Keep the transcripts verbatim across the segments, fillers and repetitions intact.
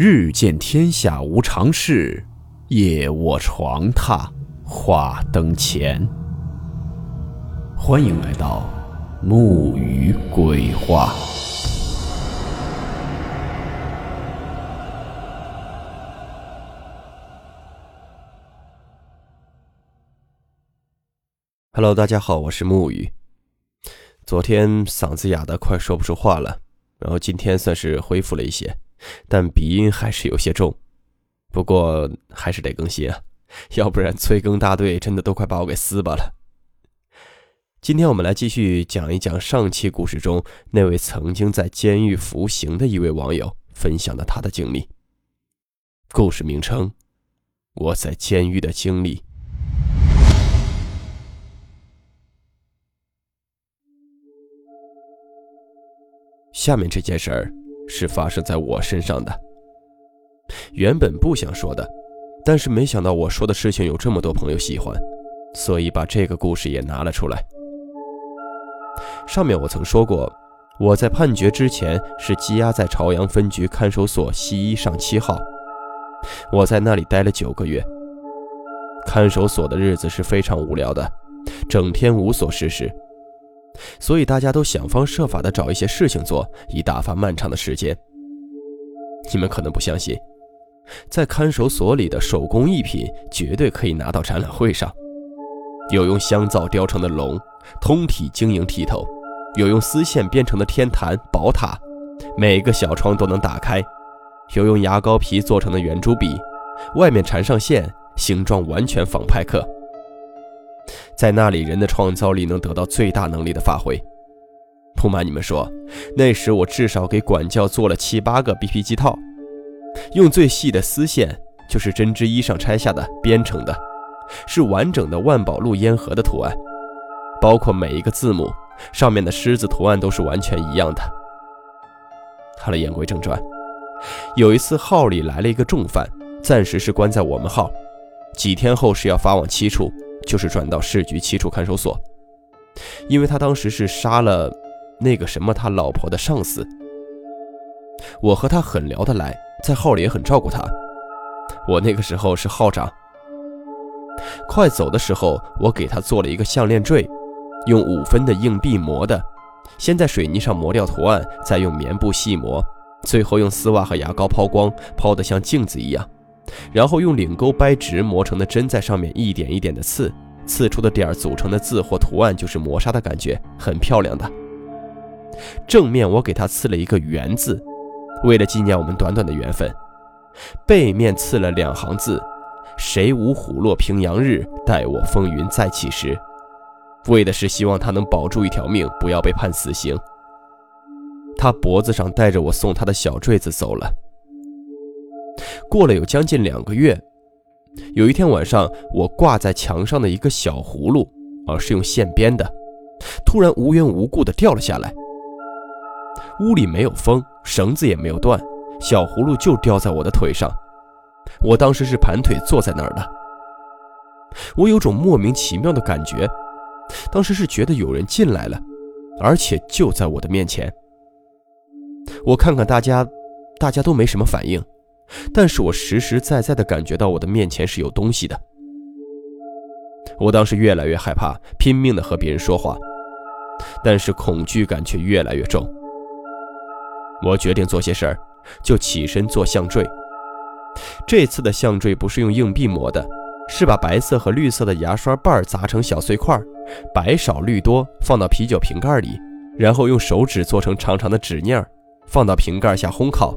日见天下无常事，夜卧床榻话灯前。欢迎来到木鱼鬼话。Hello， 大家好，我是木鱼。昨天嗓子哑的快说不出话了，然后今天算是恢复了一些，但鼻音还是有些重。不过还是得更新啊，要不然催更大队真的都快把我给撕巴了。今天我们来继续讲一讲上期故事中那位曾经在监狱服刑的一位网友分享的他的经历。故事名称：我在监狱的经历。下面这件事儿是发生在我身上的，原本不想说的，但是没想到我说的事情有这么多朋友喜欢，所以把这个故事也拿了出来。上面我曾说过，我在判决之前是羁押在朝阳分局看守所西一上七号，我在那里待了九个月。看守所的日子是非常无聊的，整天无所事事，所以大家都想方设法地找一些事情做，以打发漫长的时间。你们可能不相信，在看守所里的手工艺品绝对可以拿到展览会上，有用香皂雕成的龙，通体晶莹剔透，有用丝线编成的天坛、宝塔，每个小窗都能打开，有用牙膏皮做成的圆珠笔，外面缠上线，形状完全仿派克。在那里，人的创造力能得到最大能力的发挥。不瞒你们说，那时我至少给管教做了七八个 B P 机套，用最细的丝线，就是针织衣上拆下的编成的，是完整的万宝路烟盒的图案，包括每一个字母上面的狮子图案都是完全一样的。好了，言归正传，有一次号里来了一个重犯，暂时是关在我们号，几天后是要发往七处，就是转到市局七处看守所，因为他当时是杀了那个什么他老婆的上司。我和他很聊得来，在号里也很照顾他，我那个时候是号长。快走的时候，我给他做了一个项链坠，用五分的硬币磨的，先在水泥上磨掉图案，再用棉布细磨，最后用丝袜和牙膏抛光，抛得像镜子一样，然后用领钩掰直磨成的针在上面一点一点的刺，刺出的点组成的字或图案就是磨砂的感觉，很漂亮的。正面我给他刺了一个缘字，为了纪念我们短短的缘分，背面刺了两行字，谁无虎落平阳日，待我风云再起时，为的是希望他能保住一条命，不要被判死刑。他脖子上带着我送他的小坠子走了。过了有将近两个月，有一天晚上，我挂在墙上的一个小葫芦，而是用线编的，突然无缘无故地掉了下来。屋里没有风，绳子也没有断，小葫芦就掉在我的腿上。我当时是盘腿坐在那儿的，我有种莫名其妙的感觉，当时是觉得有人进来了，而且就在我的面前。我看看大家，大家都没什么反应，但是我实实在在地感觉到我的面前是有东西的。我当时越来越害怕，拼命地和别人说话，但是恐惧感却越来越重。我决定做些事儿，就起身做项坠。这次的项坠不是用硬币磨的，是把白色和绿色的牙刷瓣砸成小碎块，白少绿多，放到啤酒瓶盖里，然后用手指做成长长的纸念，放到瓶盖下烘烤，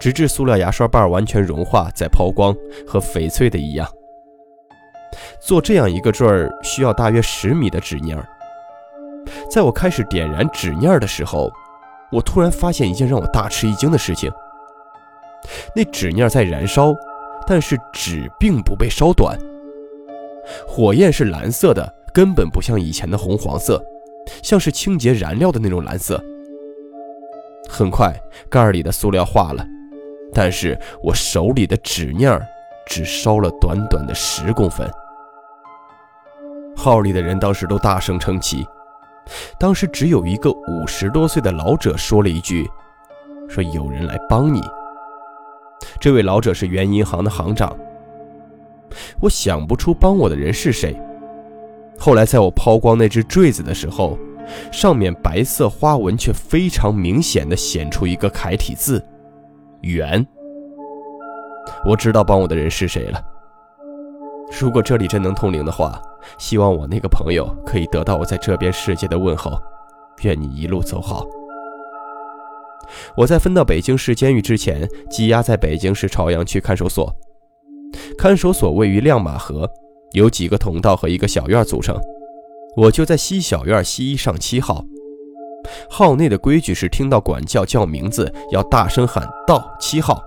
直至塑料牙刷瓣完全融化再抛光，和翡翠的一样。做这样一个坠儿需要大约十米的纸捻儿。在我开始点燃纸捻儿的时候，我突然发现一件让我大吃一惊的事情，那纸捻儿在燃烧，但是纸并不被烧短，火焰是蓝色的，根本不像以前的红黄色，像是清洁燃料的那种蓝色。很快盖里的塑料化了，但是我手里的纸念儿只烧了短短的十公分。号里的人当时都大声称奇，当时只有一个五十多岁的老者说了一句，说有人来帮你。这位老者是原银行的行长。我想不出帮我的人是谁。后来在我抛光那只坠子的时候，上面白色花纹却非常明显地显出一个楷体字“圆”。我知道帮我的人是谁了。如果这里真能通灵的话，希望我那个朋友可以得到我在这边世界的问候，愿你一路走好。我在分到北京市监狱之前，羁押在北京市朝阳区看守所。看守所位于亮马河，由几个通道和一个小院组成。我就在西小院西一上七号。号内的规矩是，听到管教叫名字，要大声喊到七号，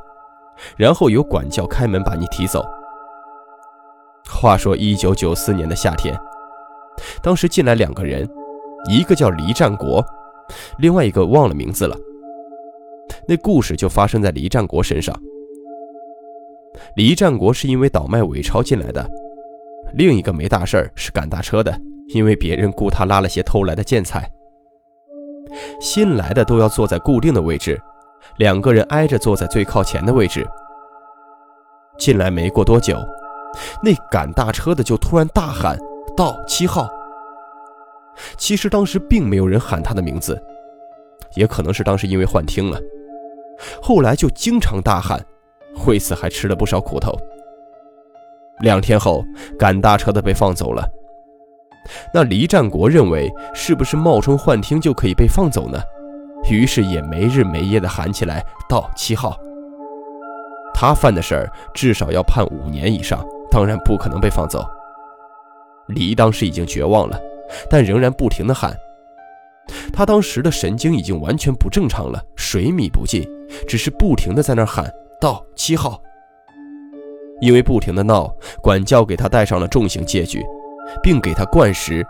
然后由管教开门把你提走。话说一九九四年的夏天，当时进来两个人，一个叫黎占国，另外一个忘了名字了。那故事就发生在黎占国身上。黎占国是因为倒卖伪钞进来的，另一个没大事儿是赶大车的，因为别人雇他拉了些偷来的建材。新来的都要坐在固定的位置，两个人挨着坐在最靠前的位置。进来没过多久，那赶大车的就突然大喊到七号。其实当时并没有人喊他的名字，也可能是当时因为幻听了，后来就经常大喊，为此还吃了不少苦头。两天后，赶大车的被放走了。那黎占国认为是不是冒充幻听就可以被放走呢？于是也没日没夜地喊起来到七号。他犯的事儿至少要判五年以上，当然不可能被放走。黎当时已经绝望了，但仍然不停地喊。他当时的神经已经完全不正常了，水米不进，只是不停地在那儿喊到七号。因为不停地闹，管教给他戴上了重刑戒具，并给他灌食，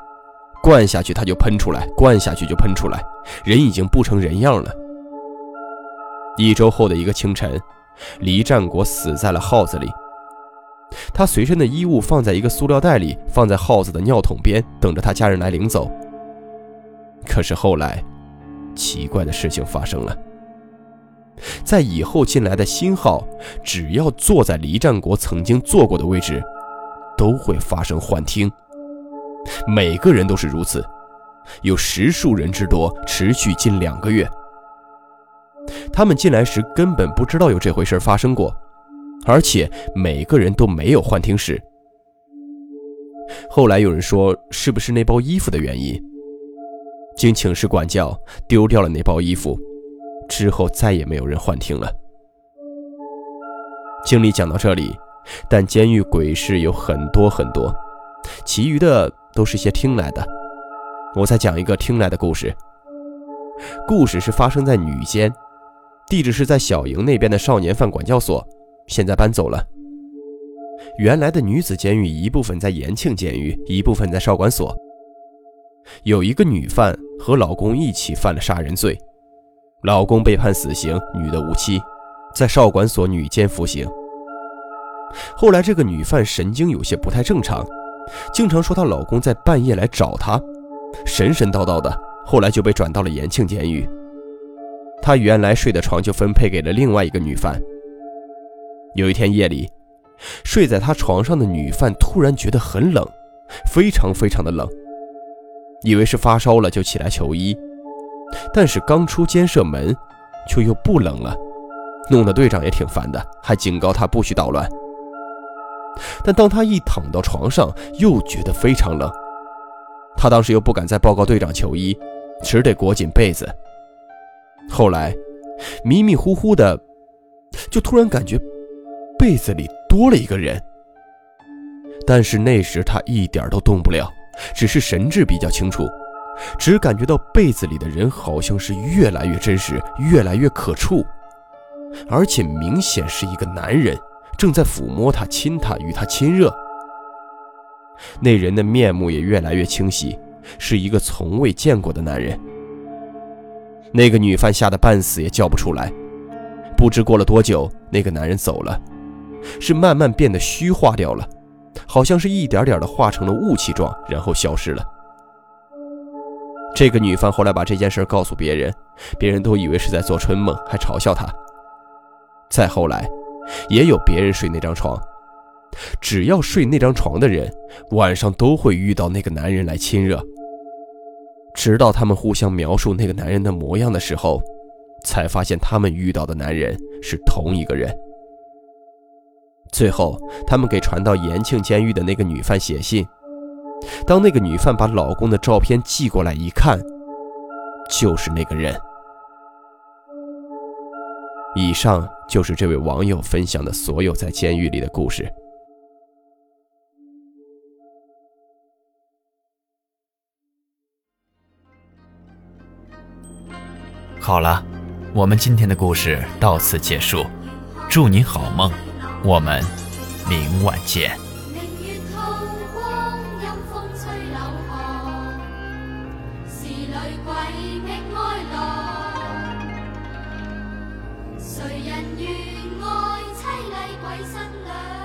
灌下去他就喷出来，灌下去就喷出来，人已经不成人样了。一周后的一个清晨，黎占国死在了耗子里。他随身的衣物放在一个塑料袋里，放在耗子的尿桶边，等着他家人来领走。可是后来，奇怪的事情发生了。在以后进来的新号，只要坐在黎占国曾经坐过的位置，都会发生幻听。每个人都是如此，有十数人之多，持续近两个月。他们进来时根本不知道有这回事发生过，而且每个人都没有幻听史。后来有人说，是不是那包衣服的原因？经请示管教，丢掉了那包衣服，之后再也没有人幻听了。经历讲到这里，但监狱鬼事有很多很多，其余的都是些听来的。我再讲一个听来的故事。故事是发生在女监，地址是在小营那边的少年犯管教所，现在搬走了。原来的女子监狱一部分在延庆监狱，一部分在少管所。有一个女犯和老公一起犯了杀人罪，老公被判死刑，女的无期，在少管所女监服刑。后来这个女犯神经有些不太正常，经常说她老公在半夜来找她，神神叨叨的，后来就被转到了延庆监狱。她原来睡的床就分配给了另外一个女犯。有一天夜里，睡在她床上的女犯突然觉得很冷，非常非常的冷，以为是发烧了，就起来求医。但是刚出监舍门却又不冷了，弄得队长也挺烦的，还警告他不许捣乱。但当他一躺到床上，又觉得非常冷。他当时又不敢再报告队长求医，只得裹紧被子。后来迷迷糊糊的，就突然感觉被子里多了一个人，但是那时他一点都动不了，只是神志比较清楚，只感觉到被子里的人好像是越来越真实，越来越可触，而且明显是一个男人，正在抚摸他，亲他，与他亲热。那人的面目也越来越清晰，是一个从未见过的男人。那个女犯吓得半死也叫不出来。不知过了多久，那个男人走了，是慢慢变得虚化掉了，好像是一点点的化成了雾气状，然后消失了。这个女犯后来把这件事告诉别人，别人都以为是在做春梦，还嘲笑她。再后来，也有别人睡那张床。只要睡那张床的人，晚上都会遇到那个男人来亲热。直到他们互相描述那个男人的模样的时候，才发现他们遇到的男人是同一个人。最后，他们给传到延庆监狱的那个女犯写信，当那个女犯把老公的照片寄过来一看，就是那个人。以上就是这位网友分享的所有在监狱里的故事。好了，我们今天的故事到此结束，祝你好梦，我们明晚见。谁人愿爱凄厉鬼新娘？